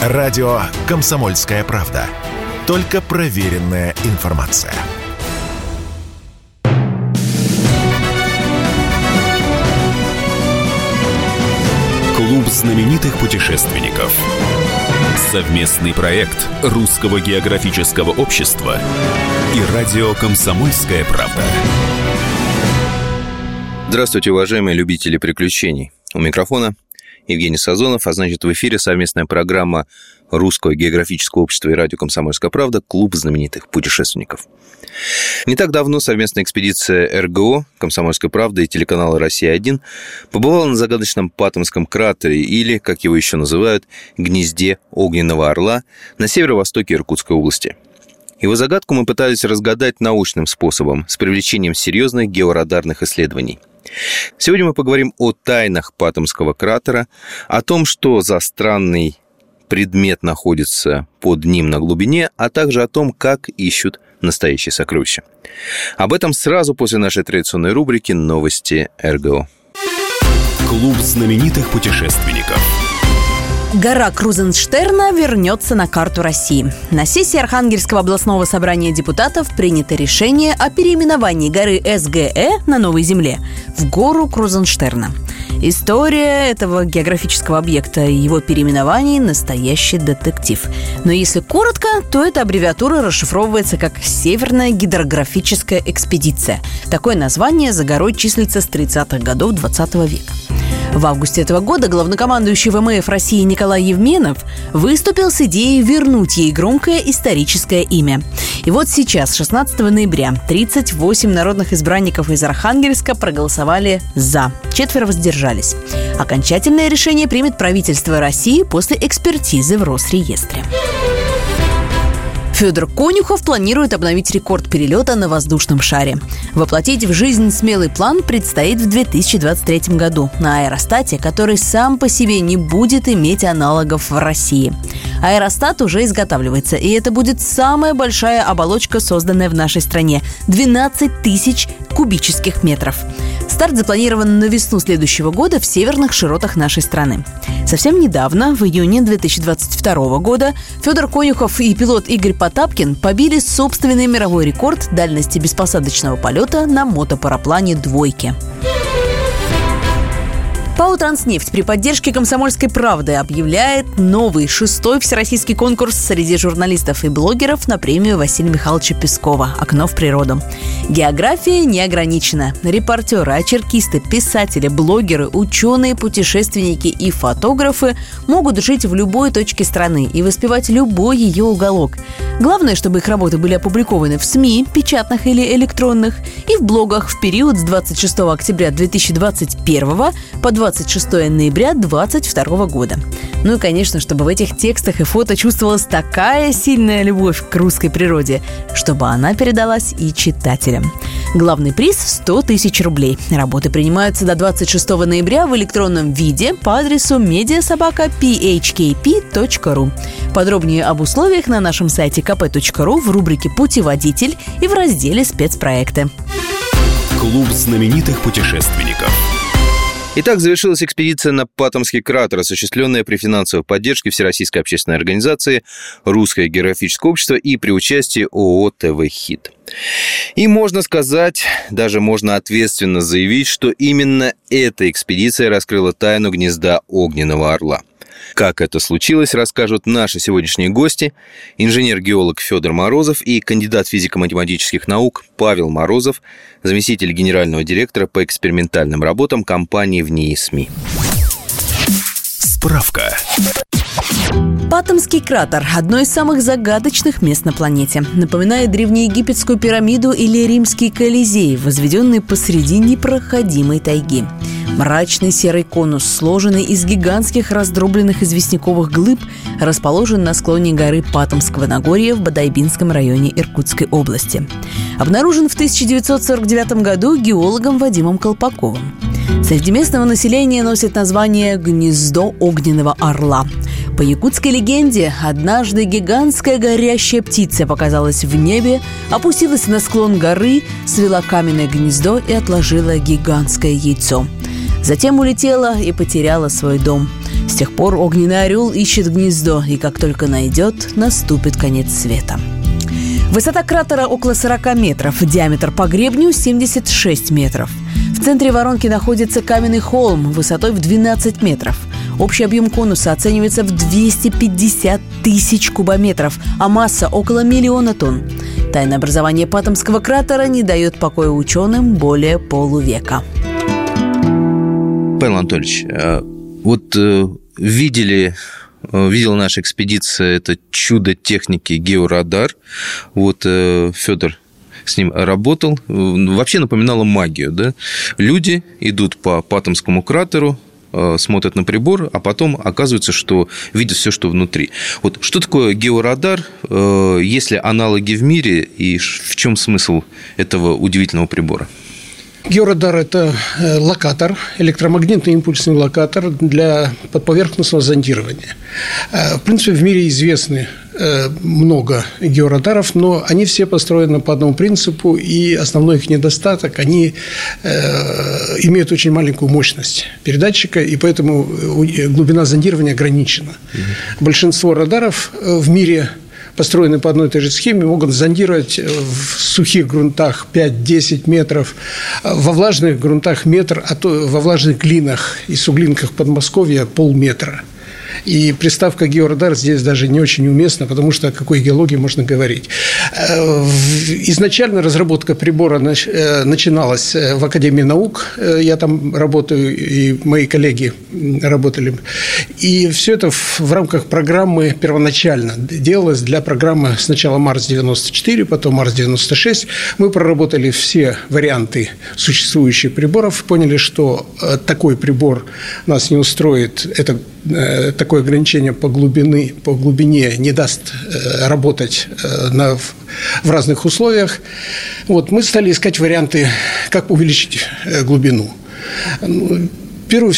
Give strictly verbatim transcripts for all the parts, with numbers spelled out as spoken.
Радио «Комсомольская правда». Только проверенная информация. Клуб знаменитых путешественников. Совместный проект Русского географического общества и радио «Комсомольская правда». Здравствуйте, уважаемые любители приключений. У микрофона Евгений Сазонов, а значит, в эфире совместная программа Русского географического общества и радио «Комсомольская правда» «Клуб знаменитых путешественников». Не так давно совместная экспедиция РГО, «Комсомольской правды» и телеканала «Россия-один» побывала на загадочном Патомском кратере, или, как его еще называют, «Гнезде огненного орла» на северо-востоке Иркутской области. Его загадку мы пытались разгадать научным способом, с привлечением серьезных георадарных исследований. Сегодня мы поговорим о тайнах Патомского кратера, о том, что за странный предмет находится под ним на глубине, а также о том, как ищут настоящие сокровища. Об этом сразу после нашей традиционной рубрики «Новости РГО». Клуб знаменитых путешественников. Гора Крузенштерна вернется на карту России. На сессии Архангельского областного собрания депутатов принято решение о переименовании горы СГЭ на Новой Земле в гору Крузенштерна. История этого географического объекта и его переименований – настоящий детектив. Но если коротко, то эта аббревиатура расшифровывается как «Северная гидрографическая экспедиция». Такое название за горой числится с тридцатых годов двадцатого века. В августе этого года главнокомандующий ВМФ России Николай Евменов выступил с идеей вернуть ей громкое историческое имя. И вот сейчас, шестнадцатого ноября, тридцать восемь народных избранников из Архангельска проголосовали «за». Четверо воздержались. Окончательное решение примет правительство России после экспертизы в Росреестре. Федор Конюхов планирует обновить рекорд перелета на воздушном шаре. Воплотить в жизнь смелый план предстоит в две тысячи двадцать третьем году на аэростате, который сам по себе не будет иметь аналогов в России. Аэростат уже изготавливается, и это будет самая большая оболочка, созданная в нашей стране – двенадцать тысяч кубических метров. Старт запланирован на весну следующего года в северных широтах нашей страны. Совсем недавно, в июне две тысячи двадцать второго года, Федор Конюхов и пилот Игорь Потапкин побили собственный мировой рекорд дальности беспосадочного полета на мотопараплане «Двойки». ПАО «Транснефть» при поддержке «Комсомольской правды» объявляет новый, шестой всероссийский конкурс среди журналистов и блогеров на премию Василия Михайловича Пескова «Окно в природу». География не ограничена. Репортеры, очеркисты, писатели, блогеры, ученые, путешественники и фотографы могут жить в любой точке страны и воспевать любой ее уголок. Главное, чтобы их работы были опубликованы в СМИ, печатных или электронных, и в блогах в период с двадцать шестого октября две тысячи двадцать первого по двадцать шестого ноября две тысячи двадцать второго года. Ну и, конечно, чтобы в этих текстах и фото чувствовалась такая сильная любовь к русской природе, чтобы она передалась и читателям. Главный приз – сто тысяч рублей. Работы принимаются до двадцать шестого ноября в электронном виде по адресу медиасобака точка пи эйч кей пи точка ру. Подробнее об условиях на нашем сайте ка пэ точка ру в рубрике «Путеводитель» и в разделе «Спецпроекты». Клуб знаменитых путешественников. Итак, завершилась экспедиция на Патомский кратер, осуществленная при финансовой поддержке Всероссийской общественной организации «Русское географическое общество» и при участии ООО «ТВ-ХИТ». И можно сказать, даже можно ответственно заявить, что именно эта экспедиция раскрыла тайну гнезда огненного орла. Как это случилось, расскажут наши сегодняшние гости – инженер-геолог Федор Морозов и кандидат физико-математических наук Павел Морозов, заместитель генерального директора по экспериментальным работам компании ВНИИСМИ. Справка. Патомский кратер – одно из самых загадочных мест на планете. Напоминает древнеегипетскую пирамиду или римский Колизей, возведенный посреди непроходимой тайги. Мрачный серый конус, сложенный из гигантских раздробленных известняковых глыб, расположен на склоне горы Патомского Нагорья в Бодайбинском районе Иркутской области. Обнаружен в тысяча девятьсот сорок девятом году геологом Вадимом Колпаковым. Среди местного населения носит название «Гнездо огненного орла». По якутской легенде, однажды гигантская горящая птица показалась в небе, опустилась на склон горы, свела каменное гнездо и отложила гигантское яйцо. Затем улетела и потеряла свой дом. С тех пор огненный орел ищет гнездо, и как только найдет, наступит конец света. Высота кратера около сорок метров, диаметр по гребню семьдесят шесть метров. В центре воронки находится каменный холм высотой в двенадцать метров. Общий объем конуса оценивается в двести пятьдесят тысяч кубометров, а масса около миллиона тонн. Тайна образования Патомского кратера не дает покоя ученым более полувека. Павел Анатольевич, вот видели... Видела наша экспедиция это чудо техники георадар. Вот Федор с ним работал. Вообще напоминало магию, да? Люди идут по Патомскому кратеру, смотрят на прибор, а потом оказывается, что видят все, что внутри. Вот что такое георадар? Есть ли аналоги в мире и в чем смысл этого удивительного прибора? Георадар – это локатор, электромагнитный импульсный локатор для подповерхностного зондирования. В принципе, в мире известны много георадаров, но они все построены по одному принципу, и основной их недостаток – они имеют очень маленькую мощность передатчика, и поэтому глубина зондирования ограничена. Угу. Большинство радаров в мире построены по одной и той же схеме, могут зондировать в сухих грунтах пять-десять метров, во влажных грунтах метр, а то во влажных глинах и суглинках Подмосковья полметра. И приставка «георадар» здесь даже не очень уместна, потому что о какой геологии можно говорить. Изначально разработка прибора начиналась в Академии наук. Я там работаю, и мои коллеги работали. И все это в рамках программы первоначально делалось для программы сначала Марс девяносто четыре, потом Марс девяносто шесть. Мы проработали все варианты существующих приборов, поняли, что такой прибор нас не устроит. Это такое ограничение по глубине, по глубине не даст работать на, в разных условиях. Вот, мы стали искать варианты, как увеличить глубину. Первую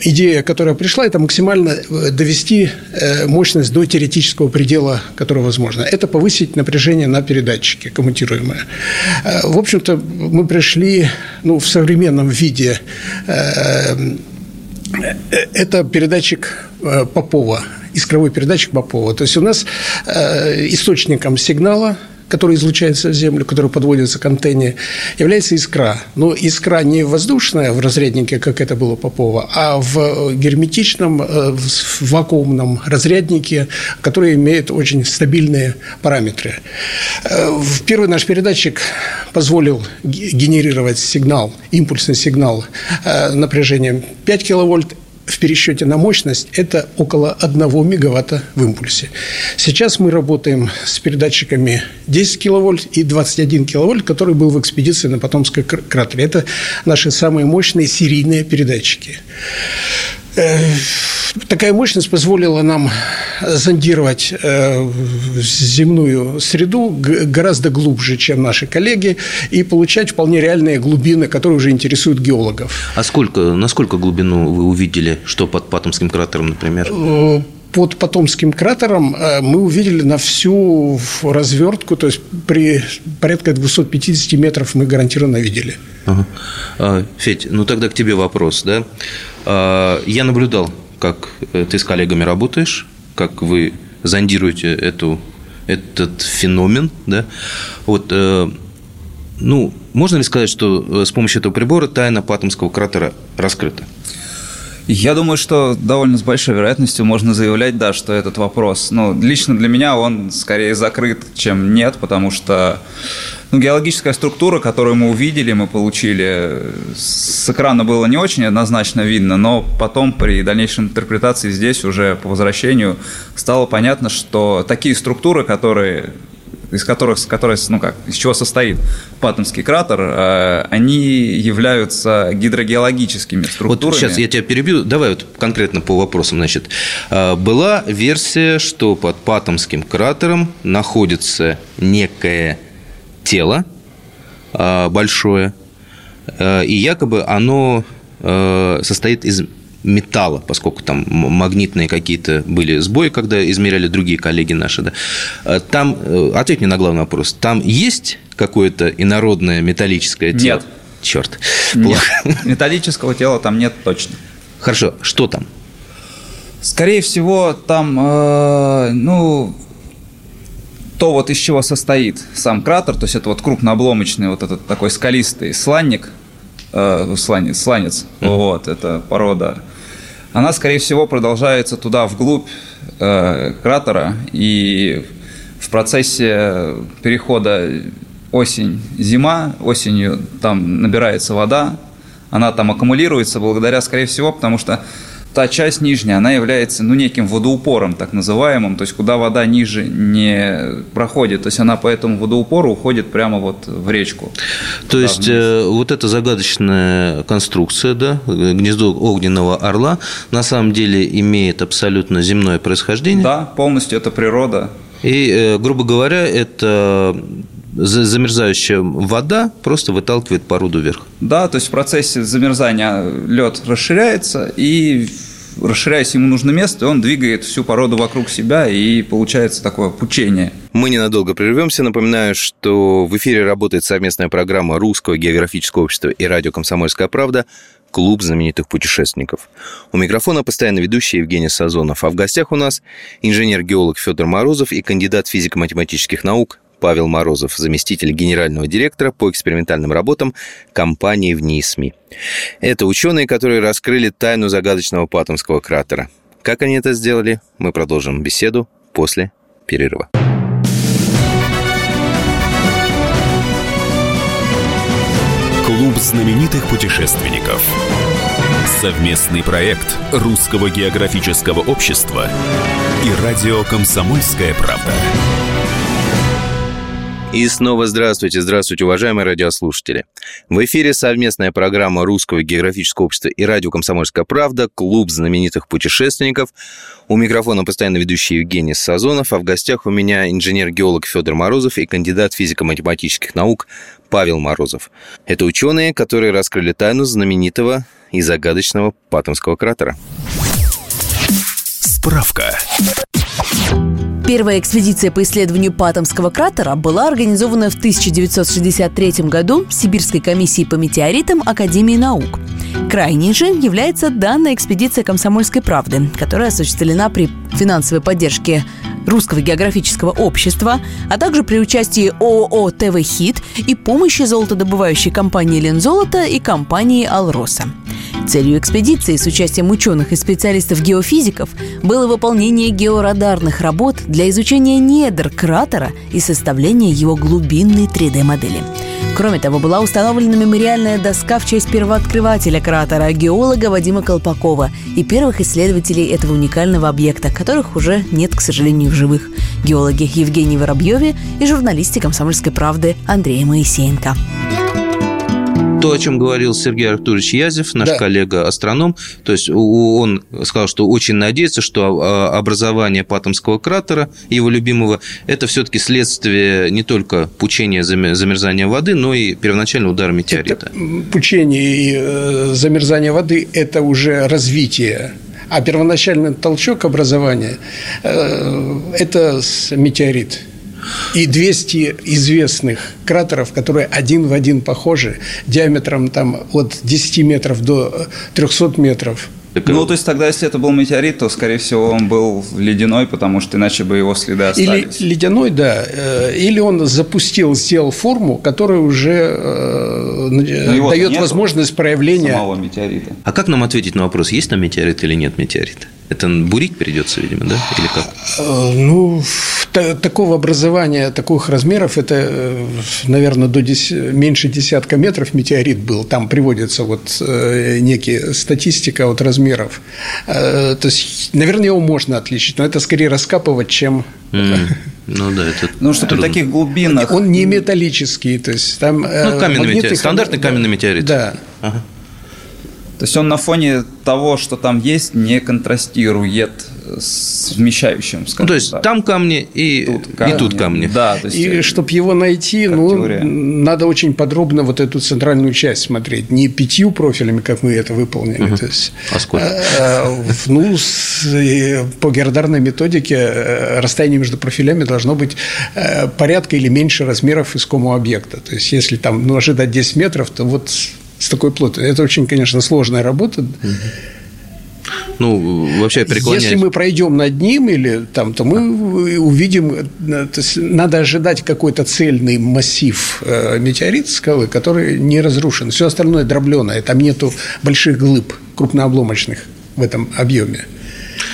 идея, которая пришла, это максимально довести мощность до теоретического предела, который возможно. Это повысить напряжение на передатчике коммутируемое. В общем-то, мы пришли ну, в современном виде. Это передатчик Попова, искровой передатчик Попова. То есть у нас источником сигнала, который излучается в землю, который подводится к антенне, является искра. Но искра не воздушная в разряднике, как это было Попова, а в герметичном, в вакуумном разряднике, который имеет очень стабильные параметры. Первый наш передатчик позволил генерировать сигнал, импульсный сигнал напряжением пять киловольт. В пересчете на мощность это около одного мегаватта в импульсе. Сейчас мы работаем с передатчиками десять киловольт и двадцать один киловольт, который был в экспедиции на Патомском кратере. Это наши самые мощные серийные передатчики. Такая мощность позволила нам зондировать земную среду гораздо глубже, чем наши коллеги, и получать вполне реальные глубины, которые уже интересуют геологов. А сколько, насколько глубину вы увидели, что под Патомским кратером, например? Под Патомским кратером мы увидели на всю развертку, то есть при порядка двести пятьдесят метров мы гарантированно видели. Ага. Федь, ну тогда к тебе вопрос, да? Я наблюдал, как ты с коллегами работаешь, как вы зондируете эту, этот феномен, да? Вот, ну, можно ли сказать, что с помощью этого прибора тайна Патомского кратера раскрыта? Я думаю, что довольно с большой вероятностью можно заявлять, да, что этот вопрос, ну, лично для меня он скорее закрыт, чем нет, потому что ну, геологическая структура, которую мы увидели, мы получили, с экрана было не очень однозначно видно, но потом при дальнейшей интерпретации здесь уже по возвращению стало понятно, что такие структуры, которые... из которых, которые, ну как, из чего состоит Патомский кратер, э, они являются гидрогеологическими структурами. Вот сейчас я тебя перебью. Давай вот конкретно по вопросам. Значит, э, была версия, что под Патомским кратером находится некое тело э, большое, э, и якобы оно э, состоит из металла, поскольку там магнитные какие-то были сбои, когда измеряли другие коллеги наши. Да. Там, ответь мне на главный вопрос, там есть какое-то инородное металлическое тело? Нет. Черт. Нет. Металлического тела там нет точно. Хорошо, что там? Скорее всего, там, э, ну, то вот из чего состоит сам кратер, то есть это вот крупнообломочный вот этот такой скалистый сланник, э, сланец, сланец mm-hmm. вот, это порода, она, скорее всего, продолжается туда вглубь э, кратера, и в процессе перехода осень-зима, осенью там набирается вода, она там аккумулируется благодаря, скорее всего, потому что та часть нижняя, она является, ну, неким водоупором, так называемым, то есть куда вода ниже не проходит, то есть она по этому водоупору уходит прямо вот в речку. То есть э, вот эта загадочная конструкция, да, гнездо огненного орла, на самом деле имеет абсолютно земное происхождение? Да, полностью это природа. И, э, грубо говоря, это замерзающая вода просто выталкивает породу вверх. Да, то есть в процессе замерзания лед расширяется, и, расширяясь, ему нужно место, и он двигает всю породу вокруг себя, и получается такое пучение. Мы ненадолго прервемся. Напоминаю, что в эфире работает совместная программа Русского географического общества и радио «Комсомольская правда» «Клуб знаменитых путешественников». У микрофона постоянно ведущий Евгений Сазонов, а в гостях у нас инженер-геолог Федор Морозов и кандидат физико-математических наук Павел Морозов, заместитель генерального директора по экспериментальным работам компании ВНИИСМИ. Это ученые, которые раскрыли тайну загадочного Патомского кратера. Как они это сделали, мы продолжим беседу после перерыва. Клуб знаменитых путешественников. Совместный проект Русского географического общества и радио «Комсомольская правда». И снова здравствуйте, здравствуйте, уважаемые радиослушатели. В эфире совместная программа Русского географического общества и радио «Комсомольская правда» «Клуб знаменитых путешественников». У микрофона постоянно ведущий Евгений Сазонов, а в гостях у меня инженер-геолог Федор Морозов и кандидат физико-математических наук Павел Морозов. Это ученые, которые раскрыли тайну знаменитого и загадочного Патомского кратера. Справка. Первая экспедиция по исследованию Патомского кратера была организована в тысяча девятьсот шестьдесят третьем году Сибирской комиссией по метеоритам Академии наук. Крайней же является данная экспедиция «Комсомольской правды», которая осуществлена при финансовой поддержке Русского географического общества, а также при участии ООО «ТВ-ХИТ» и помощи золотодобывающей компании «Лензолото» и компании «Алроса». Целью экспедиции с участием ученых и специалистов-геофизиков было выполнение георадарных работ для изучения недр кратера и составления его глубинной три дэ-модели. Кроме того, была установлена мемориальная доска в честь первооткрывателя кратера, геолога Вадима Колпакова и первых исследователей этого уникального объекта, которых уже нет, к сожалению, в живых – геологи Евгении Воробьёве и журналисте «Комсомольской правды» Андрея Моисеенко. То, о чем говорил Сергей Артурович Язев, наш да. коллега-астроном, то есть он сказал, что очень надеется, что образование Патомского кратера, его любимого, это все-таки следствие не только пучения, замерзания воды, но и первоначального удара метеорита. Это пучение и замерзание воды – это уже развитие, а первоначальный толчок образования – это метеорит. И двести известных кратеров, которые один в один похожи, диаметром там от десяти метров до трехсот метров. Ну, то есть тогда, если это был метеорит, то, скорее всего, он был ледяной, потому что иначе бы его следы остались. Или ледяной, да. Или он запустил, сделал форму, которая уже э, дает возможность проявления самого метеорита. А как нам ответить на вопрос, есть там метеорит или нет метеорита? Это бурить придется, видимо, да? Или как? Ну, т- такого образования, таких размеров, это, наверное, до десять, меньше десятка метров метеорит был. Там приводится вот э, некие статистика от размера. Размеров. То есть, наверное, его можно отличить, но это скорее раскапывать, чем... Mm. Ну, да, это ну, что при таких глубинах... Он не металлический, то есть, там... Ну, каменный метеорит, стандартный каменный метеорит. Да. Ага. То есть, он на фоне того, что там есть, не контрастирует с вмещающим, скажем. Ну, то есть, так. там камни и тут камни. И, тут камни. Да, то есть, и чтобы его найти, ну, надо очень подробно вот эту центральную часть смотреть. Не пятью профилями, как мы это выполнили. Угу. То есть, а сколько? А, ну, с, по георадарной методике расстояние между профилями должно быть порядка или меньше размеров искомого объекта. То есть, если там ну, ожидать десять метров, то вот с такой плотностью. Это очень, конечно, сложная работа. Угу. ну, вообще преклоняюсь. Если мы пройдем над ним, или там, то мы увидим, то есть надо ожидать какой-то цельный массив метеорит скалы, который не разрушен. Все остальное дробленое, там нету больших глыб крупнообломочных в этом объеме.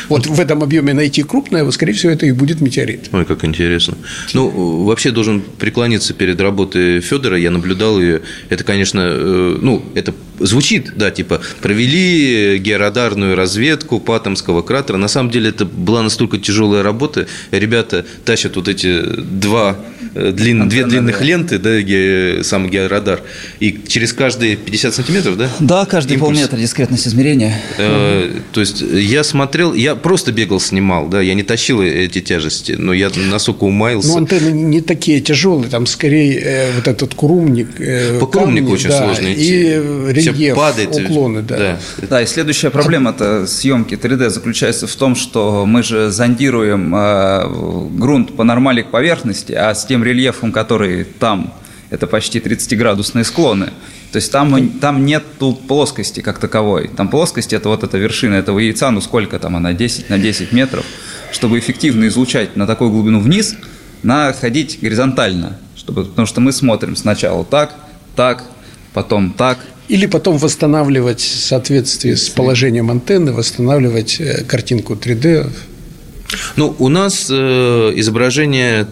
Вот в этом объеме найти крупное, вот, скорее всего, это и будет метеорит. Ой, как интересно. Ну, вообще должен преклониться перед работой Федора. Я наблюдал ее. Это, конечно, ну, это звучит, да, типа провели георадарную разведку Патомского кратера. На самом деле это была настолько тяжелая работа. Ребята тащат вот эти два длин, Антенна, две длинных да. ленты, да, ге, сам георадар, и через каждые пятьдесят сантиметров, да? Да, каждый импульс. Полметра дискретность измерения. Э, то есть я смотрел, я просто бегал, снимал, да, я не тащил эти тяжести, но я настолько умаился. Ну, антенны не такие тяжелые, там скорее э, вот этот курумник. Э, По курумнику очень да, сложно идти. И рельеф, падает, уклоны, да. Да. Да, и следующая проблема-то съемки три дэ заключается в том, что мы же зондируем э, грунт по нормали к поверхности, а с тем рельефом, который там, это почти тридцатиградусные склоны. То есть там, там нет плоскости как таковой. Там плоскость – это вот эта вершина этого яйца, ну сколько там она, десять на десять метров. Чтобы эффективно излучать на такую глубину вниз, надо ходить горизонтально, чтобы, потому что мы смотрим сначала так, так, потом так. Или потом восстанавливать в соответствии с положением антенны, восстанавливать картинку три дэ. Ну, у нас э, изображение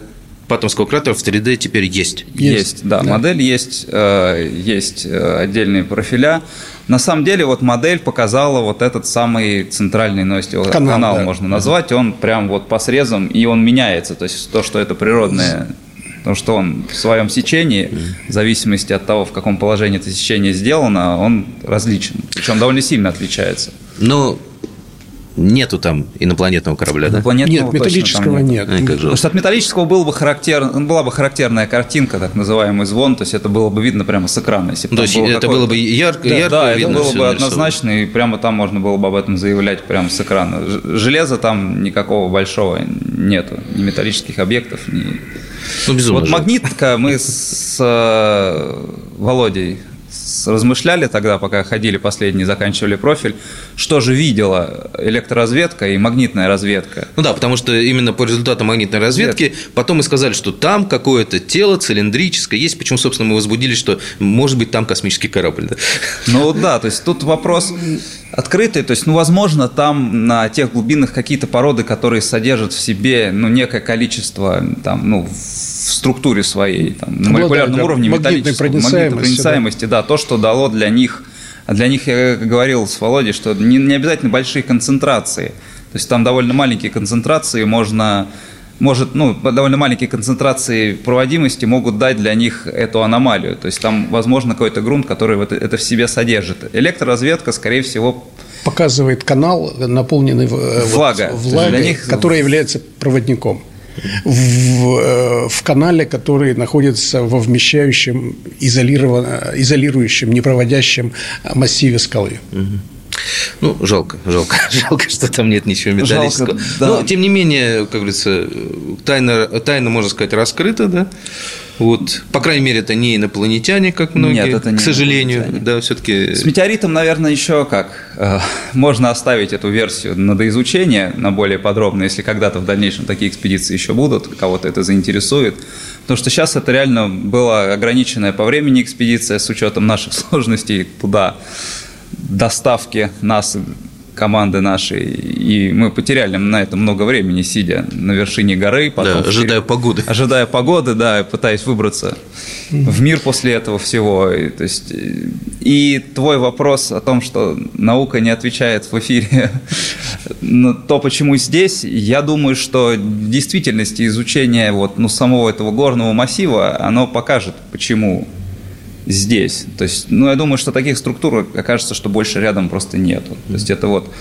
Патомского кратера в три дэ теперь есть. Есть, есть да, да, модель есть, э, есть отдельные профиля. На самом деле, вот модель показала вот этот самый центральный, ну, если его канал, канал да. можно назвать, он прям вот по срезам, и он меняется, то есть то, что это природное, то, что он в своем сечении, в зависимости от того, в каком положении это сечение сделано, он различен, причем довольно сильно отличается. Ну, нету там инопланетного корабля, да? Нет, металлического нет. нет. Ай, потому что от металлического было бы характер... была бы характерная картинка, так называемый звон, то есть это было бы видно прямо с экрана. Если то есть было это было бы ярко, да, ярко да, видно. Да, это было бы однозначно, нарисовано. И прямо там можно было бы об этом заявлять прямо с экрана. Железа там никакого большого нету, ни металлических объектов, ни... Ну, безумно. Вот магнитка мы с Володей... размышляли тогда, пока ходили последние, заканчивали профиль, что же видела электроразведка и магнитная разведка. Ну да, потому что именно по результатам магнитной разведки Нет. потом мы сказали, что там какое-то тело цилиндрическое есть, почему, собственно, мы возбудились, что может быть там космический корабль. Да? Ну да, то есть тут вопрос открытый, то есть, ну, возможно, там на тех глубинах какие-то породы, которые содержат в себе, ну, некое количество, там, ну, в структуре своей, там, на молекулярном ну, да, уровне металлической магнитопроницаемости, да. да, то, что дало для них, для них, я говорил с Володей, что не, не обязательно большие концентрации, то есть там довольно маленькие концентрации можно, может, ну, довольно маленькие концентрации проводимости могут дать для них эту аномалию, то есть там, возможно, какой-то грунт, который вот это в себе содержит. Электроразведка, скорее всего, показывает канал, наполненный влагой, вот, них... которая является проводником. В, в канале, который находится во вмещающем, изолирующем, непроводящем массиве скалы. Ну, жалко, жалко, жалко, что там нет ничего металлического. Жалко, да. Но, тем не менее, как говорится, тайна, тайна, можно сказать, раскрыта, да? Вот. По крайней мере, это не инопланетяне, как многие, Нет, это не к сожалению. Да, все-таки... С метеоритом, наверное, еще как. Можно оставить эту версию на доизучение, на более подробно, если когда-то в дальнейшем такие экспедиции еще будут, кого-то это заинтересует. Потому что сейчас это реально была ограниченная по времени экспедиция с учетом наших сложностей туда, доставки нас, команды нашей, и мы потеряли на это много времени, сидя на вершине горы. Потом да, ожидая вперед, погоды. Ожидая погоды, да, пытаясь выбраться mm-hmm. в мир после этого всего. И, то есть, и твой вопрос о том, что наука не отвечает в эфире на то, почему здесь, я думаю, что в действительности изучение вот, ну, самого этого горного массива, оно покажет, почему здесь. То есть, ну, я думаю, что таких структур, окажется, что больше рядом просто нету. То есть, это вот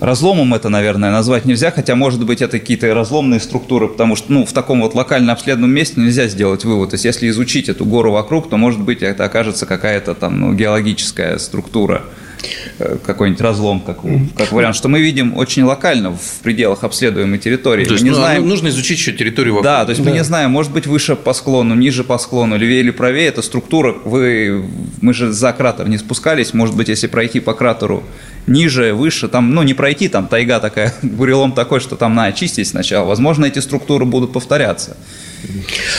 разломом это, наверное, назвать нельзя, хотя, может быть, это какие-то разломные структуры, потому что, ну, в таком вот локально обследованном месте нельзя сделать вывод. То есть, если изучить эту гору вокруг, то, может быть, это окажется какая-то там, ну, геологическая структура, какой-нибудь разлом, как, как вариант, что мы видим очень локально в пределах обследуемой территории. То есть мы не ну, знаем... нужно изучить еще территорию вокруг. Да, то есть да. мы не знаем, может быть, выше по склону, ниже по склону, левее или правее. Это структура. Вы... Мы же за кратер не спускались. Может быть, если пройти по кратеру ниже, выше, там, ну, не пройти, там тайга такая, бурелом такой, что там надо очистить сначала. Возможно, эти структуры будут повторяться.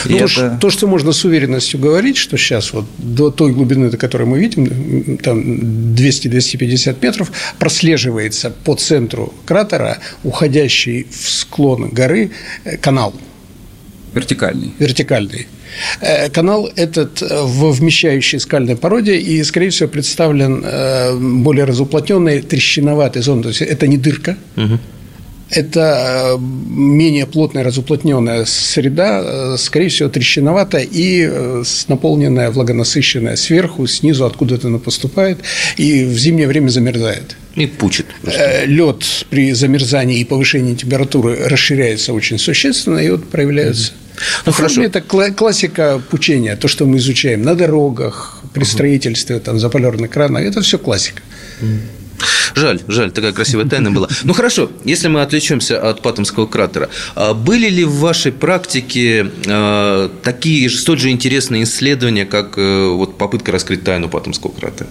Ну, это... То, что можно с уверенностью говорить, что сейчас вот до той глубины, до которой мы видим, там двести-двести пятьдесят метров, прослеживается по центру кратера уходящий в склон горы канал. Вертикальный. Вертикальный. Канал этот в вмещающей скальной породе и, скорее всего, представлен более разуплотненной трещиноватой зоной. То есть это не дырка. Угу. Это менее плотная, разуплотненная среда, скорее всего, трещиноватая и наполненная, влагонасыщенная сверху, снизу, откуда-то она поступает, и в зимнее время замерзает. И пучит. Лед при замерзании и повышении температуры расширяется очень существенно, и вот проявляется. Ну, хорошо. Это классика пучения, то, что мы изучаем на дорогах, при строительстве там, заполярных кранов, это все классика. Жаль, жаль, такая красивая тайна была. Ну, хорошо, если мы отвлечемся от Патомского кратера, были ли в вашей практике такие же, столь же интересные исследования, как вот попытка раскрыть тайну Патомского кратера?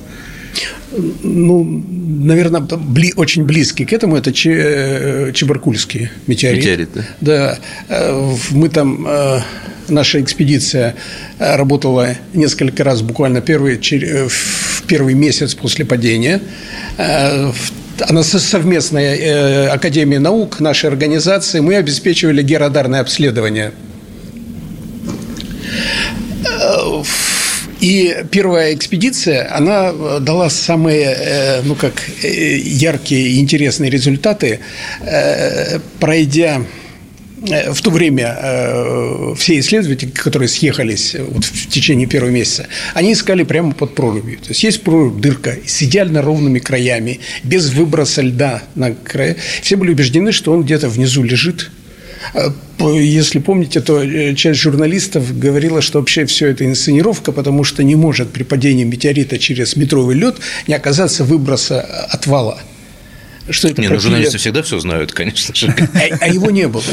Ну, наверное, бли, очень близкий к этому. Это Чебаркульские метеориты. Метеориты. Да. Мы там... Наша экспедиция работала несколько раз, буквально первый, в первый месяц после падения. Она совместная Академии наук, нашей организации. Мы обеспечивали георадарное обследование. И первая экспедиция, она дала самые, ну, как, яркие и интересные результаты, пройдя... В то время все исследователи, которые съехались вот в течение первого месяца, они искали прямо под прорубью. То есть есть прорубь, дырка с идеально ровными краями, без выброса льда на края. Все были убеждены, что он где-то внизу лежит. Если помните, то часть журналистов говорила, что вообще все это инсценировка, потому что не может при падении метеорита через метровый лед не оказаться выброса отвала. Что это не, ну, журналисты всегда все знают, конечно же. А, а его не было.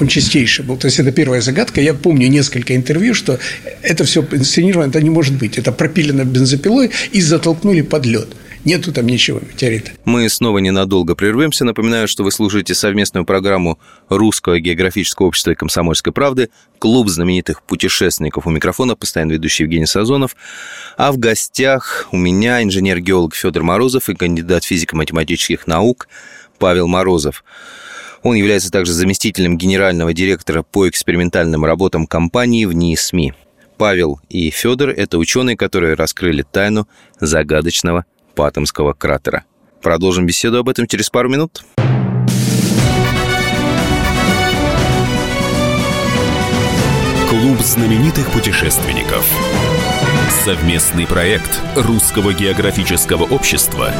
Он чистейший был. То есть, это первая загадка. Я помню несколько интервью, что это все инсценировано, это не может быть. Это пропилено бензопилой и затолкнули под лед. Нету там ничего, метеорита. Мы снова ненадолго прервемся. Напоминаю, что вы слушаете совместную программу Русского географического общества и Комсомольской правды, клуб знаменитых путешественников. У микрофона постоянно ведущий Евгений Сазонов. А в гостях у меня инженер-геолог Федор Морозов и кандидат физико-математических наук Павел Морозов. Он является также заместителем генерального директора по экспериментальным работам компании ВНИИСМИ. Павел и Федор – это ученые, которые раскрыли тайну загадочного Патомского кратера. Продолжим беседу об этом через пару минут. Клуб знаменитых путешественников. Совместный проект Русского географического общества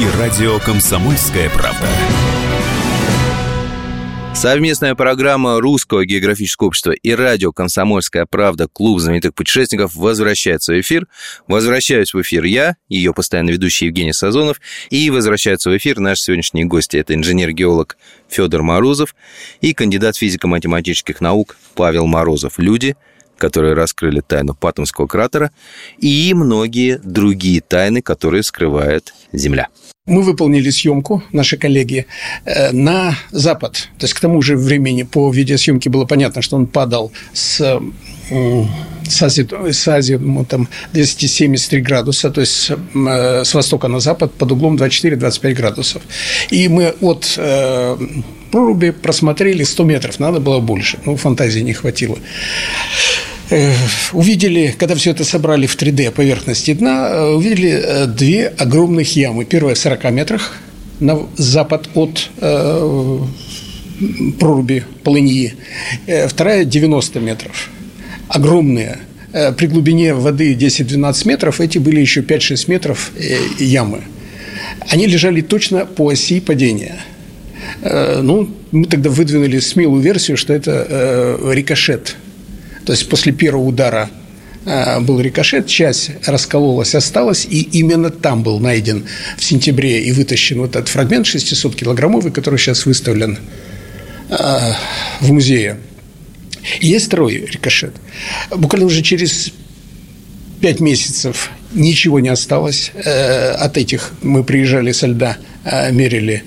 и радио «Комсомольская правда». Совместная программа Русского географического общества и радио «Комсомольская правда. Клуб знаменитых путешественников» возвращается в эфир. Возвращаюсь в эфир я, ее постоянно ведущий Евгений Сазонов, и возвращаются в эфир наши сегодняшние гости. Это инженер-геолог Федор Морозов и кандидат физико-математических наук Павел Морозов. Люди, которые раскрыли тайну Патомского кратера и многие другие тайны, которые скрывает Земля. Мы выполнили съемку, наши коллеги, на запад. То есть, к тому же времени по видеосъемке было понятно, что он падал с, с азимутом двести семьдесят три градуса, то есть с востока на запад под углом двадцать четыре - двадцать пять градусов. И мы от проруби просмотрели сто метров, надо было больше, но фантазии не хватило. Увидели, когда все это собрали в три дэ поверхности дна, увидели две огромных ямы. Первая в сорока метрах на запад от э, проруби полыньи, вторая девяносто метров. Огромные. При глубине воды десять-двенадцать метров, эти были еще пять-шесть метров ямы. Они лежали точно по оси падения. Ну, мы тогда выдвинули смелую версию, что это э, рикошет. То есть, после первого удара был рикошет, часть раскололась, осталась, и именно там был найден в сентябре и вытащен вот этот фрагмент шестисоткилограммовый, который сейчас выставлен в музее. И есть второй рикошет. Буквально уже через пять месяцев ничего не осталось от этих. Мы приезжали со льда, мерили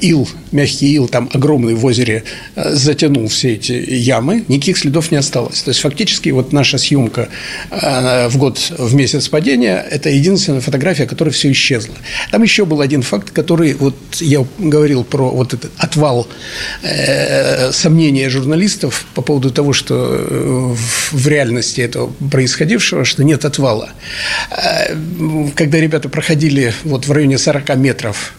ил, мягкий ил, там огромный в озере затянул все эти ямы, никаких следов не осталось. То есть, фактически, вот наша съемка в год, в месяц падения – это единственная фотография, которая все исчезла. Там еще был один факт, который, вот я говорил про вот этот отвал э, сомнения журналистов по поводу того, что в реальности этого происходившего, что нет отвала. Когда ребята проходили вот в районе сорока метров,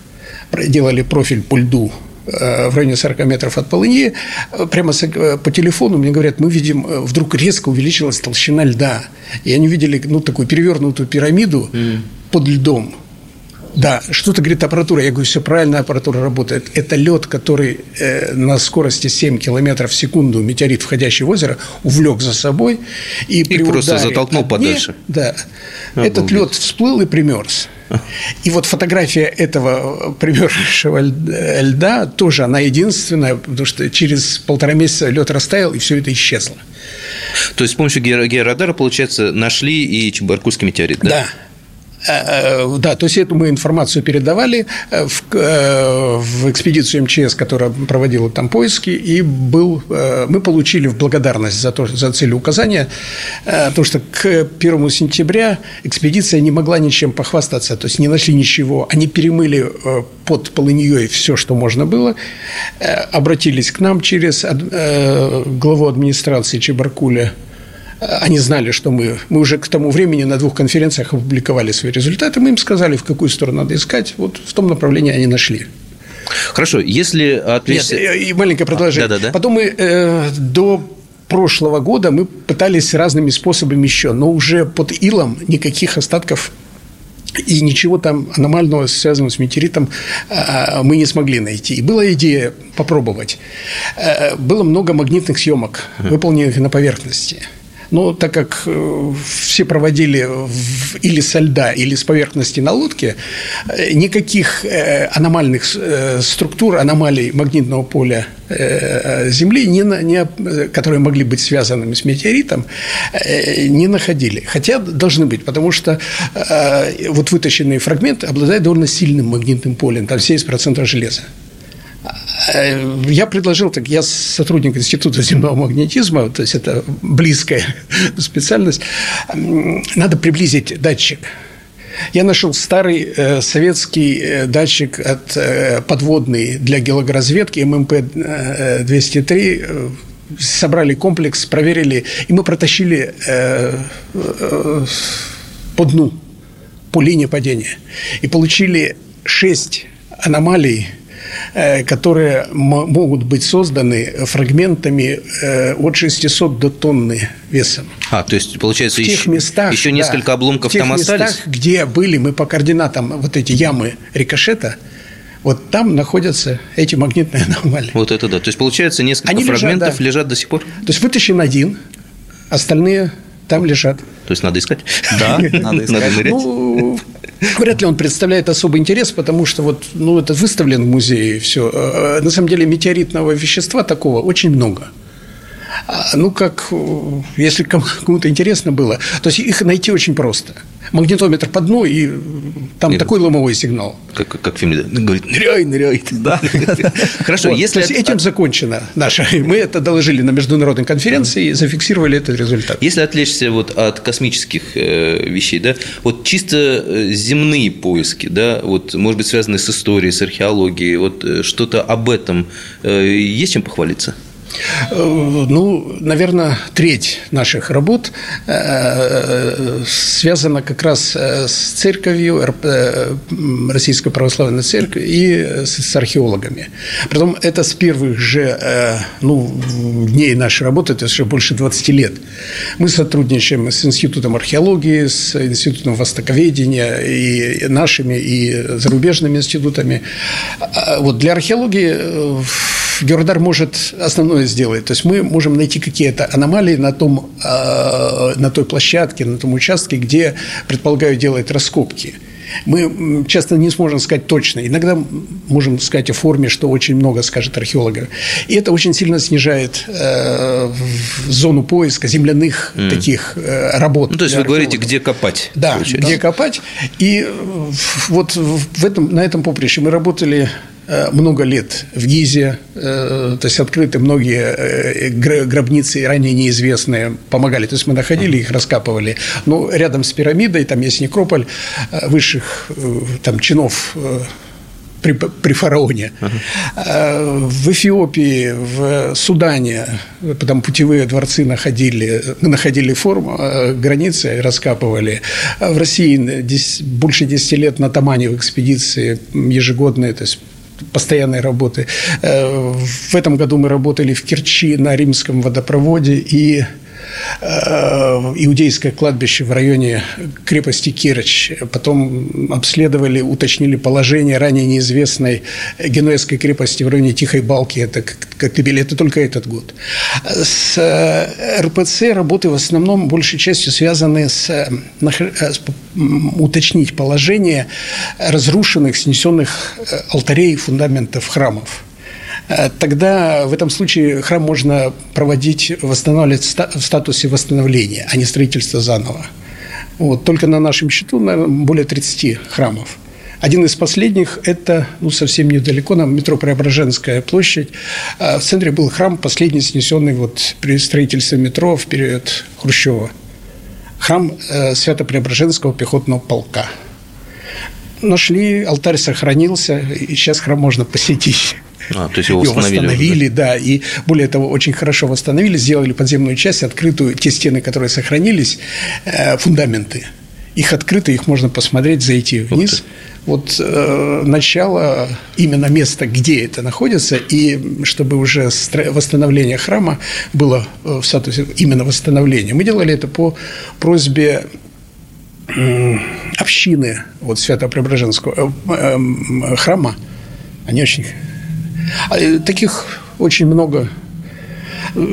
делали профиль по льду в районе сорока метров от полыньи, прямо по телефону мне говорят, мы видим, вдруг резко увеличилась толщина льда. И они видели, ну, такую перевернутую пирамиду mm. под льдом. Да, что-то, говорит, аппаратура. Я говорю, все правильно, аппаратура работает. Это лед, который на скорости семь километров в секунду, метеорит, входящий в озеро, увлек за собой. И, и просто затолкнул подальше. Да, Обалдеть. Этот лед всплыл и примерз. И вот фотография этого примерзшего льда тоже, она единственная, потому что через полтора месяца лед растаял, и все это исчезло. То есть с помощью георадара, получается, нашли и Чебаркульский метеорит, да? Да. Да, то есть эту мы информацию передавали в, в экспедицию эм че эс, которая проводила там поиски, и был, мы получили в благодарность за, то, за целеуказание, потому что к первому сентября экспедиция не могла ничем похвастаться, то есть не нашли ничего, они перемыли под полыньей все, что можно было, обратились к нам через главу администрации Чебаркуля. Они знали, что мы, мы уже к тому времени на двух конференциях опубликовали свои результаты, мы им сказали, в какую сторону надо искать, вот в том направлении они нашли. Хорошо, если ответить… Нет, и маленькое продолжение. А, да, да, да. Потом мы э, до прошлого года мы пытались разными способами еще, но уже под илом никаких остатков и ничего там аномального, связанного с метеоритом, мы не смогли найти. И была идея попробовать. Было много магнитных съемок, выполненных на поверхности. Но так как все проводили или со льда, или с поверхности на лодке, никаких аномальных структур, аномалий магнитного поля Земли, не, не, которые могли быть связанными с метеоритом, не находили. Хотя должны быть, потому что вот вытащенный фрагмент обладает довольно сильным магнитным полем, там семьдесят процентов железа. Я предложил, так я сотрудник Института земного магнетизма, то есть это близкая специальность, надо приблизить датчик. Я нашел старый э, советский э, датчик от, э, подводный для геологоразведки эм эм пэ двести три, э, собрали комплекс, проверили, и мы протащили э, э, по дну, по линии падения, и получили шесть аномалий, которые могут быть созданы фрагментами от шестисот до тонны весом. А, то есть, получается, в тех еще, местах, еще несколько да, обломков там остались? В тех местах, где были мы по координатам вот эти ямы рикошета, вот там находятся эти магнитные аномалии. Вот это да. То есть, получается, несколько Они фрагментов лежат, да. лежат до сих пор? То есть, вытащен один, остальные там лежат. То есть, надо искать? Да, надо искать. Вряд ли он представляет особый интерес, потому что вот, ну, это выставлен в музее, все. На самом деле метеоритного вещества такого очень много. Ну, как, если кому-то интересно было. То есть, их найти очень просто. Магнитометр по дну, и там и такой ломовой сигнал. Как, как в фильме, да? Говорит, ныряй, ныряй. Да. Хорошо, вот, если... От... Этим закончено наше. Мы это доложили на международной конференции и зафиксировали этот результат. Если отвлечься вот от космических вещей, да, вот чисто земные поиски, да, вот, может быть, связанные с историей, с археологией, вот что-то об этом есть чем похвалиться? Ну, наверное, треть наших работ связана как раз с церковью, Российской Православной Церковью и с археологами. Притом это с первых же, ну, дней нашей работы, это уже больше двадцати лет. Мы сотрудничаем с Институтом археологии, с Институтом востоковедения, и нашими, и зарубежными институтами. Вот для археологии... Георадар может основное сделать. То есть мы можем найти какие-то аномалии на, том, на той площадке, на том участке, где, предполагаю, делают раскопки. Мы часто не сможем сказать точно. Иногда можем сказать о форме, что очень много скажет археолога. И это очень сильно снижает э, зону поиска земляных mm. таких э, работ. Ну, то есть, вы археолога. Говорите, где копать. Да, получается. Где копать. И вот в этом, на этом поприще мы работали много лет в ГИЗе, то есть открыты многие гробницы, ранее неизвестные, помогали. То есть мы находили их, раскапывали. Но рядом с пирамидой, там есть некрополь высших там, чинов при, при фараоне. Uh-huh. В Эфиопии, в Судане, потом путевые дворцы находили, находили форму, границы раскапывали. В России больше десяти лет на Тамане в экспедиции ежегодные, то есть постоянной работы. В этом году мы работали в Керчи на Римском водопроводе и иудейское кладбище в районе крепости Керчь. Потом обследовали, уточнили положение ранее неизвестной генуэзской крепости в районе Тихой Балки. Это Коктебель. Это только этот год. С РПЦ работы в основном большей частью связаны с, с уточнить положение разрушенных, снесенных алтарей, фундаментов храмов. Тогда в этом случае храм можно проводить, восстанавливать в статусе восстановления, а не строительства заново. Вот, только на нашем счету, наверное, более тридцати храмов. Один из последних – это ну, совсем недалеко, на метро Преображенская площадь. В центре был храм, последний снесенный вот при строительстве метро в период Хрущева. Храм Свято-Преображенского пехотного полка. Нашли, алтарь сохранился, и сейчас храм можно посетить. А, то есть его восстановили, его восстановили да? да, и более того, очень хорошо восстановили, сделали подземную часть, открытую, те стены, которые сохранились, фундаменты, их открыты, их можно посмотреть, зайти вниз. Вот э, начало, именно место, где это находится, и чтобы уже восстановление храма было в статусе именно восстановления. Мы делали это по просьбе э, общины вот, Свято-Преображенского э, э, храма, они очень... Таких очень много.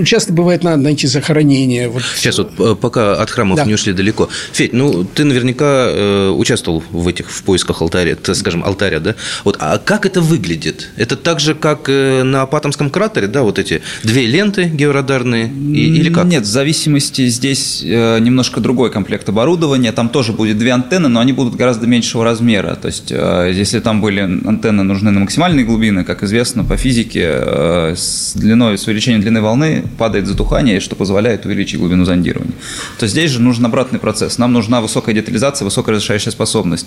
Часто бывает, надо найти захоронение. Вот. Сейчас вот пока от храмов да. не ушли далеко. Федь, ну ты наверняка э, участвовал в этих в поисках алтаря, скажем, алтаря, да? Вот, а как это выглядит? Это так же, как на Патомском кратере, да, вот эти две ленты георадарные и, или как? Нет, в зависимости здесь немножко другой комплект оборудования. Там тоже будет две антенны, но они будут гораздо меньшего размера. То есть, э, если там были антенны нужны на максимальной глубины, как известно по физике, э, с длиной, с увеличением длины волны падает затухание, что позволяет увеличить глубину зондирования. То здесь же нужен обратный процесс. Нам нужна высокая детализация, высокая разрешающая способность.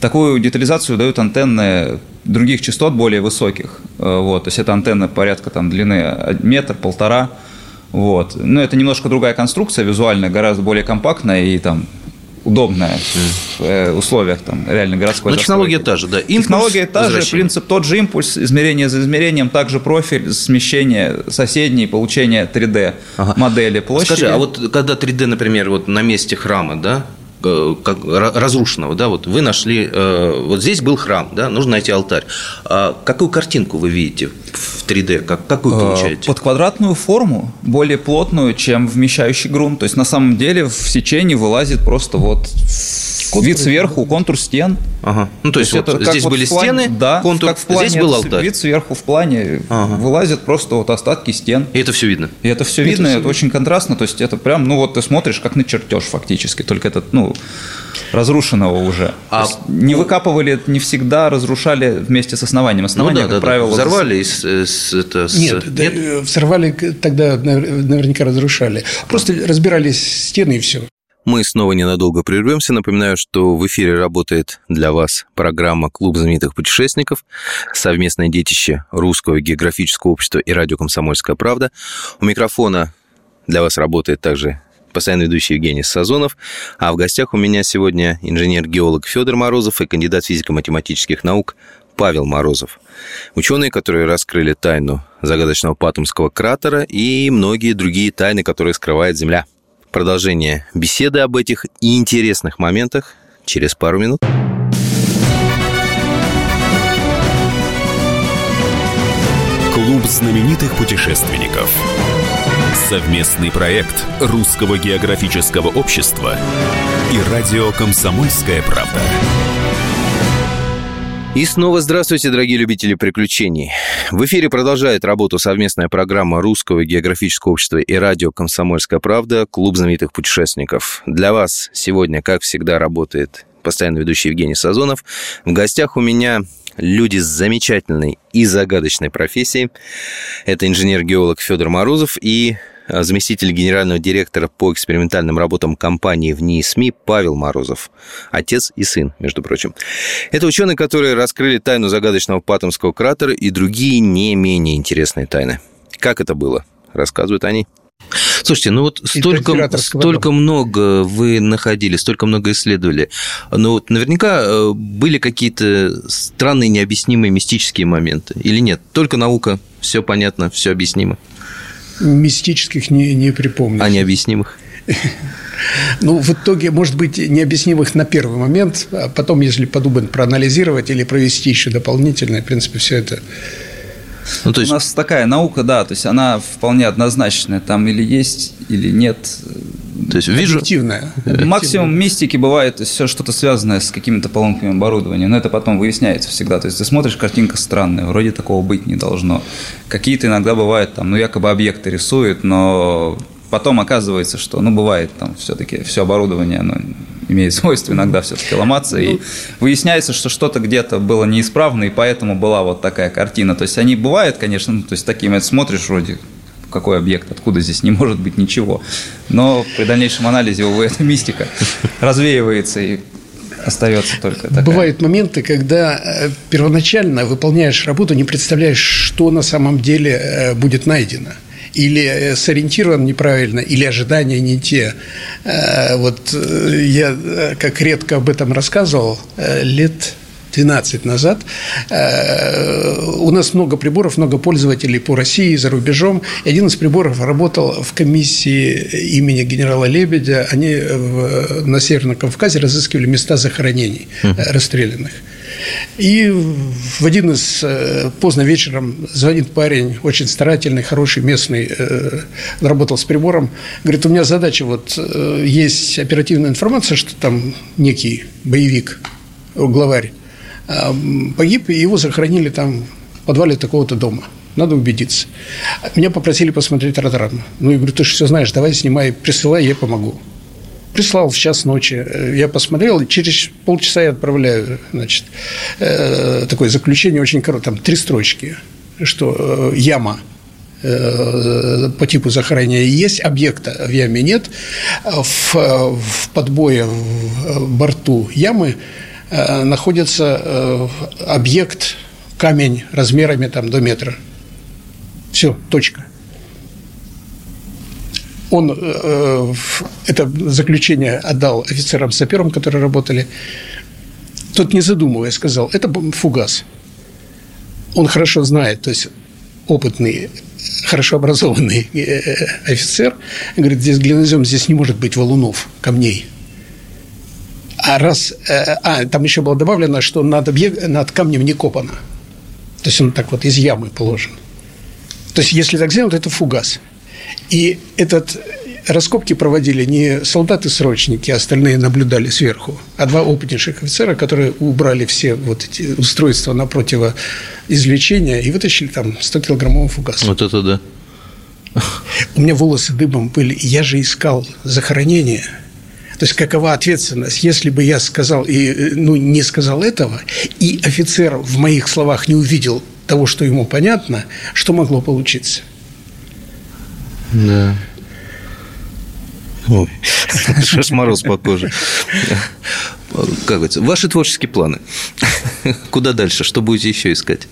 Такую детализацию дают антенны других частот, более высоких. Вот. То есть, это антенны порядка там, длины метр, полтора. Вот. Но это немножко другая конструкция, визуально гораздо более компактная и там удобная в условиях там, реально городской застройки. Технология та же, да? Импульс, технология та же, принцип тот же, импульс, измерение за измерением, также профиль, смещение соседней, получение три дэ-модели ага. площади. Скажи, а вот когда три дэ, например, вот на месте храма, да, как, разрушенного, да, вот вы нашли, э, вот здесь был храм, да, нужно найти алтарь. А какую картинку вы видите в три дэ, как, какую получаете? Под квадратную форму, более плотную, чем вмещающий грунт. То есть, на самом деле, в сечении вылазит просто вот контур, вид сверху, контур стен. Ага. Ну, то есть, то есть вот здесь вот были плане, стены, да, контур, как в плане, здесь был алтарь. Вид сверху в плане ага. вылазит просто вот остатки стен. И это все видно? И это все это видно, все это видно. Очень контрастно, то есть, это прям, ну, вот ты смотришь, как на чертеж фактически, только этот, ну, разрушенного уже. А не выкапывали, не всегда разрушали вместе с основанием. Основание, ну, да, как да, правило... Взорвали с... С... Это... Нет, с... Нет? Да, взорвали, тогда наверняка разрушали. Просто разбирались стены и все. Мы снова ненадолго прервемся. Напоминаю, что в эфире работает для вас программа «Клуб знаменитых путешественников», совместное детище Русского географического общества и радио «Комсомольская правда». У микрофона для вас работает также постоянно ведущий Евгений Сазонов. А в гостях у меня сегодня инженер-геолог Федор Морозов и кандидат физико-математических наук Павел Морозов. Ученые, которые раскрыли тайну загадочного Патомского кратера и многие другие тайны, которые скрывает Земля. Продолжение беседы об этих интересных моментах через пару минут. Клуб знаменитых путешественников. Совместный проект Русского географического общества и радио «Комсомольская правда». И снова здравствуйте, дорогие любители приключений. В эфире продолжает работу совместная программа Русского географического общества и радио «Комсомольская правда» «Клуб знаменитых путешественников». Для вас сегодня, как всегда, работает постоянно ведущий Евгений Сазонов. В гостях у меня люди с замечательной и загадочной профессией. Это инженер-геолог Федор Морозов и заместитель генерального директора по экспериментальным работам компании ВНИИСМИ Павел Морозов. Отец и сын, между прочим. Это ученые, которые раскрыли тайну загадочного Патомского кратера и другие не менее интересные тайны. Как это было, рассказывают они. Слушайте, ну вот столько, столько много вы находили, столько много исследовали. Но вот наверняка были какие-то странные, необъяснимые, мистические моменты. Или нет? Только наука, все понятно, все объяснимо. Мистических не, не припомню. А необъяснимых? Ну, в итоге, может быть, необъяснимых на первый момент, а потом, если подумать, проанализировать или провести еще дополнительное, в принципе, все это. Ну, то есть... У нас такая наука, да, то есть она вполне однозначная, там или есть, или нет. То есть вижу... Объективная. Максимум мистики бывает, то есть все что-то связанное с какими-то поломками оборудования, но это потом выясняется всегда. То есть ты смотришь, картинка странная, вроде такого быть не должно. Какие-то иногда бывают, там, ну, якобы объекты рисуют, но потом оказывается, что, ну, бывает, там, все-таки все оборудование, оно имеет свойство иногда все-таки ломаться, и выясняется, что что-то где-то было неисправно, и поэтому была вот такая картина. То есть они бывают, конечно, ну, то есть такими смотришь вроде... Какой объект, откуда здесь не может быть ничего. Но при дальнейшем анализе, увы, эта мистика развеивается и остается только такая. Бывают моменты, когда первоначально выполняешь работу, не представляешь, что на самом деле будет найдено. Или сориентирован неправильно, или ожидания не те. Вот я, как редко об этом рассказывал, лет... двенадцать назад. У нас много приборов, много пользователей по России, за рубежом. И один из приборов работал в комиссии имени генерала Лебедя. Они в, на Северном Кавказе разыскивали места захоронений uh-huh. расстрелянных. И в один из... Поздно вечером звонит парень, очень старательный, хороший, местный, работал с прибором. Говорит, у меня задача, вот есть оперативная информация, что там некий боевик, главарь, погиб, и его захоронили там в подвале такого-то дома. Надо убедиться. Меня попросили посмотреть радаром. Ну, я говорю, ты же все знаешь, давай снимай, присылай, я помогу. Прислал в час ночи, я посмотрел, и через полчаса я отправляю, значит, такое заключение очень короткое, там три строчки, что яма по типу захоронения есть, объекта в яме нет, в, в подбое в борту ямы находится объект, камень размерами там, до метра. Все, точка. Он это заключение отдал офицерам-саперам, которые работали. Тот, не задумываясь, сказал, это фугас. Он хорошо знает, то есть опытный, хорошо образованный офицер. Говорит, здесь глинозем, здесь не может быть валунов, камней. А раз, а, там еще было добавлено, что над, объект, над камнем не копано. То есть он так вот из ямы положен. То есть, если так сделать, это фугас. И этот раскопки проводили не солдаты-срочники, а остальные наблюдали сверху, а два опытнейших офицера, которые убрали все вот эти устройства на противоизвлечение и вытащили там сто килограммовый фугас. Вот это да. У меня волосы дыбом были. Я же искал захоронение. То есть, какова ответственность, если бы я сказал, и, ну, не сказал этого, и офицер в моих словах не увидел того, что ему понятно, что могло получиться? Да. Ой, шаш мороз по коже. Как говорится, ваши творческие планы. Куда дальше? Что будете еще искать?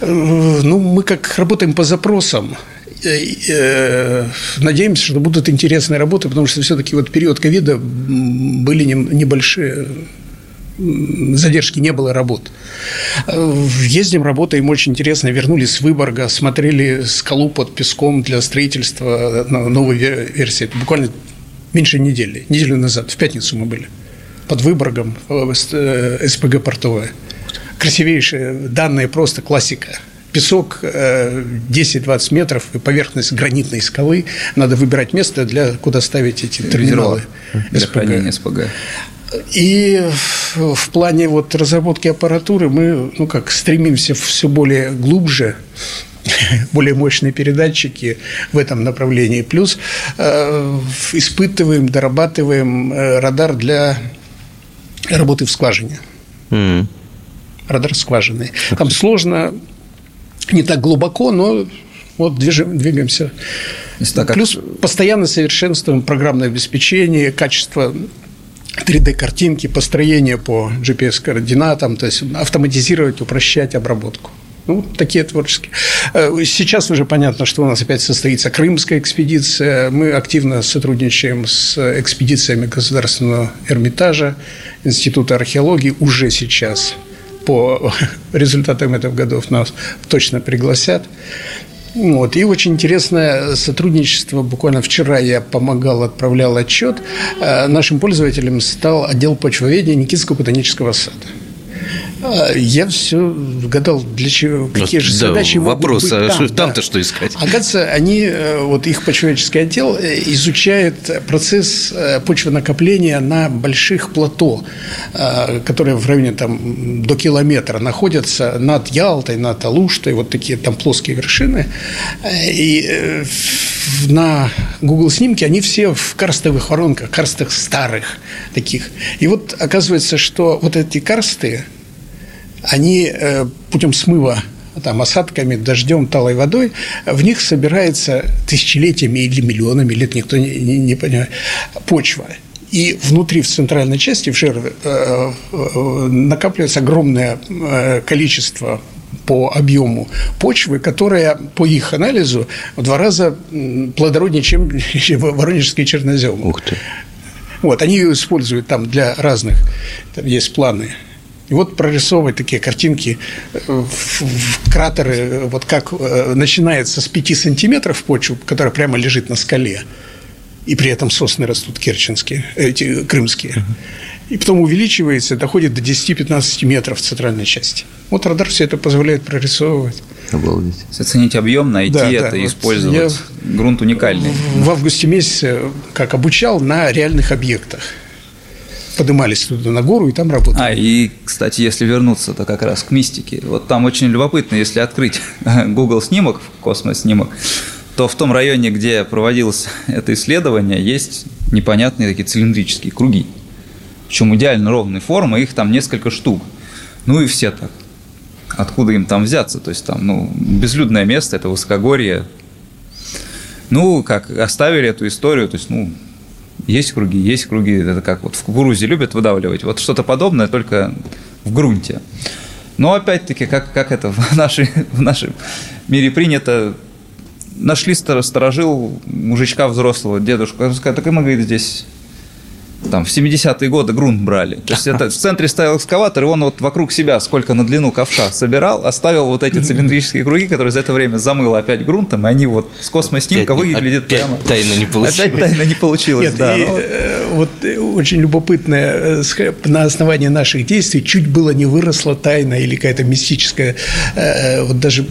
Ну, мы как работаем по запросам. Надеемся, что будут интересные работы, потому что все-таки вот период ковида были небольшие задержки, не было работ. Ездим, работаем, очень интересно. Вернулись с Выборга, смотрели скалу под песком для строительства новой версии. Это буквально меньше недели, неделю назад, в пятницу мы были под Выборгом, СПГ портовая. Красивейшие данные, просто классика. песок десять-двадцать метров и поверхность гранитной скалы. Надо выбирать место, для, куда ставить эти терминалы. Для хранения СПГ. И в плане вот разработки аппаратуры мы, ну как, стремимся все более глубже, более мощные передатчики в этом направлении. Плюс э, испытываем, дорабатываем э, радар для работы в скважине. Mm-hmm. Радар скважины. Там сложно, не так глубоко, но вот движем, двигаемся. Так, плюс как... постоянно совершенствуем программное обеспечение, качество три дэ-картинки, построение по джи пи эс-координатам, то есть автоматизировать, упрощать обработку. Ну, такие творческие. Сейчас уже понятно, что у нас опять состоится Крымская экспедиция. Мы активно сотрудничаем с экспедициями Государственного Эрмитажа, Института археологии. Уже сейчас по результатам этого года нас точно пригласят. Вот. И очень интересное сотрудничество. Буквально вчера я помогал, отправлял отчет. Нашим пользователям стал отдел почвоведения Никитского ботанического сада. Я все гадал, для чего, какие же да, задачи могут вопрос, быть там. Вопрос, а там-то да. что искать? Оказывается, они, вот их почвоведческий отдел, изучает процесс почвонакопления на больших плато, которые в районе там, до километра находятся над Ялтой, над Алуштой, вот такие там плоские вершины. И на Google снимке они все в карстовых воронках, карстах старых таких. И вот оказывается, что вот эти карсты, они путем смыва там, осадками, дождем, талой водой, в них собирается тысячелетиями или миллионами лет, никто не, не, не понимает, почва. И внутри, в центральной части, в жире, накапливается огромное количество по объему почвы, которая, по их анализу, в два раза плодороднее, чем воронежские черноземы. Ух ты. Вот, они ее используют там для разных, там есть планы. И вот прорисовывать такие картинки в кратеры, вот как начинается с пяти сантиметров почвы, которая прямо лежит на скале, и при этом сосны растут керченские, эти крымские, uh-huh. и потом увеличивается, доходит до десяти-пятнадцати метров в центральной части. Вот радар все это позволяет прорисовывать. Обалдеть. Оценить объем, найти да, это да, и вот использовать. Я грунт уникальный. В августе месяце как обучал на реальных объектах. Поднимались туда на гору и там работали. А, и, кстати, если вернуться, то как раз к мистике. Вот там очень любопытно, если открыть Google снимок, космоснимок, то в том районе, где проводилось это исследование, есть непонятные такие цилиндрические круги. Причем идеально ровной формы, их там несколько штук. Ну и все так. Откуда им там взяться? То есть там, ну, безлюдное место, это высокогорье. Ну, как оставили эту историю, то есть, ну, есть круги, есть круги. Это как вот в кукурузе любят выдавливать. Вот что-то подобное, только в грунте. Но опять-таки, как, как это в, нашей, в нашем мире принято, нашли старожил мужичка взрослого, дедушку. Так и мы, говорит, здесь там, в семидесятые годы грунт брали. То есть это в центре стоял экскаватор, и он вот вокруг себя, сколько на длину ковша собирал, оставил вот эти цилиндрические круги, которые за это время замыло опять грунтом, и они вот с космоснимка выглядят опять прямо... Тайна не получилась. Опять тайна не получилась, Нет, да. И, но... Вот очень любопытное, на основании наших действий чуть было не выросла тайна или какая-то мистическая, вот даже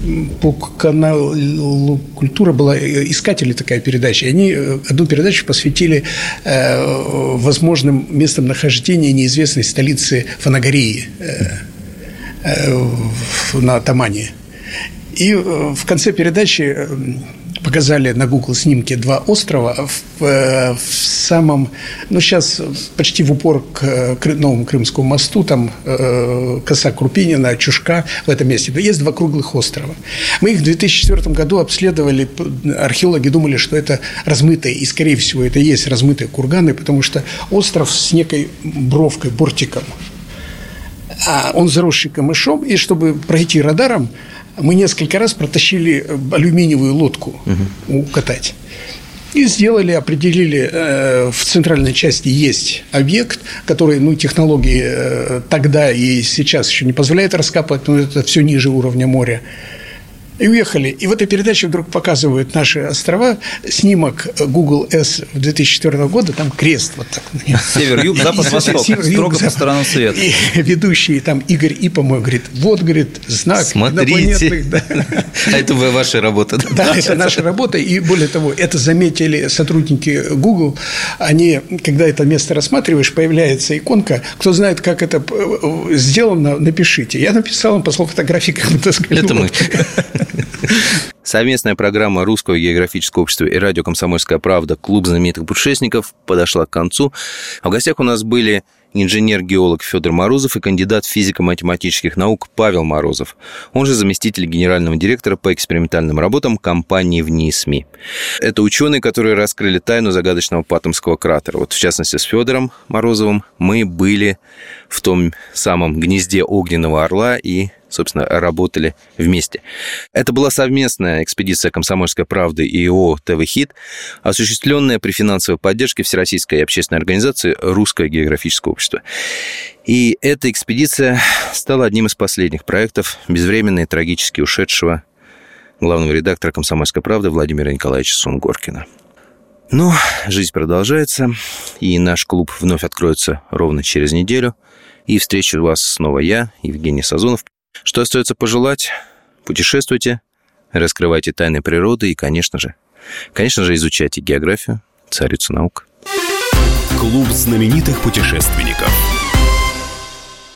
по каналу «Культура» была «Искатели» такая передача, и они одну передачу посвятили возможности возможным местом нахождения неизвестной столицы Фанагории э, э, на Тамане. И в конце передачи показали на Google снимке два острова в, э, в самом, ну, сейчас почти в упор к, к новому Крымскому мосту, там э, коса Крупинина, Чушка в этом месте. Есть два круглых острова. Мы их в две тысячи четвёртом году обследовали, археологи думали, что это размытые, и, скорее всего, это и есть размытые курганы, потому что остров с некой бровкой, бортиком, а он заросший камышом, и чтобы пройти радаром, мы несколько раз протащили алюминиевую лодку угу. укатать. И сделали, определили, э, в центральной части есть объект, который, ну, технологии э, тогда и сейчас еще не позволяет раскапывать, но это все ниже уровня моря. И уехали. И в этой передаче вдруг показывают наши острова. Снимок Google Earth две тысячи четвёртого года, там крест вот так. Север, юг, запад, восток. Строго по сторонам света. И ведущий там Игорь Ипомой говорит, вот, говорит, знак инопланетных. А это ваша работа. Да, это наша работа. И более того, это заметили сотрудники Google. Они, когда это место рассматриваешь, появляется иконка. Кто знает, как это сделано, напишите. Я написал, он послал фотографии, как бы, так сказать. Это мы. Совместная программа Русского географического общества и радио «Комсомольская правда» «Клуб знаменитых путешественников» подошла к концу. А в гостях у нас были инженер-геолог Федор Морозов и кандидат физико-математических наук Павел Морозов, он же заместитель генерального директора по экспериментальным работам компании ВНИИСМИ. Это ученые, которые раскрыли тайну загадочного Патомского кратера. Вот в частности с Федором Морозовым мы были в том самом гнезде огненного орла и, собственно, работали вместе. Это была совместная экспедиция «Комсомольской правды» и ООО «ТВ-ХИТ», осуществленная при финансовой поддержке Всероссийской общественной организации «Русское географическое общество». И эта экспедиция стала одним из последних проектов безвременно и трагически ушедшего главного редактора «Комсомольской правды» Владимира Николаевича Сунгоркина. Но жизнь продолжается, и наш клуб вновь откроется ровно через неделю. И встречу вас снова я, Евгений Сазонов. Что остается пожелать? Путешествуйте, раскрывайте тайны природы и, конечно же, конечно же, изучайте географию, царицу наук. Клуб знаменитых путешественников.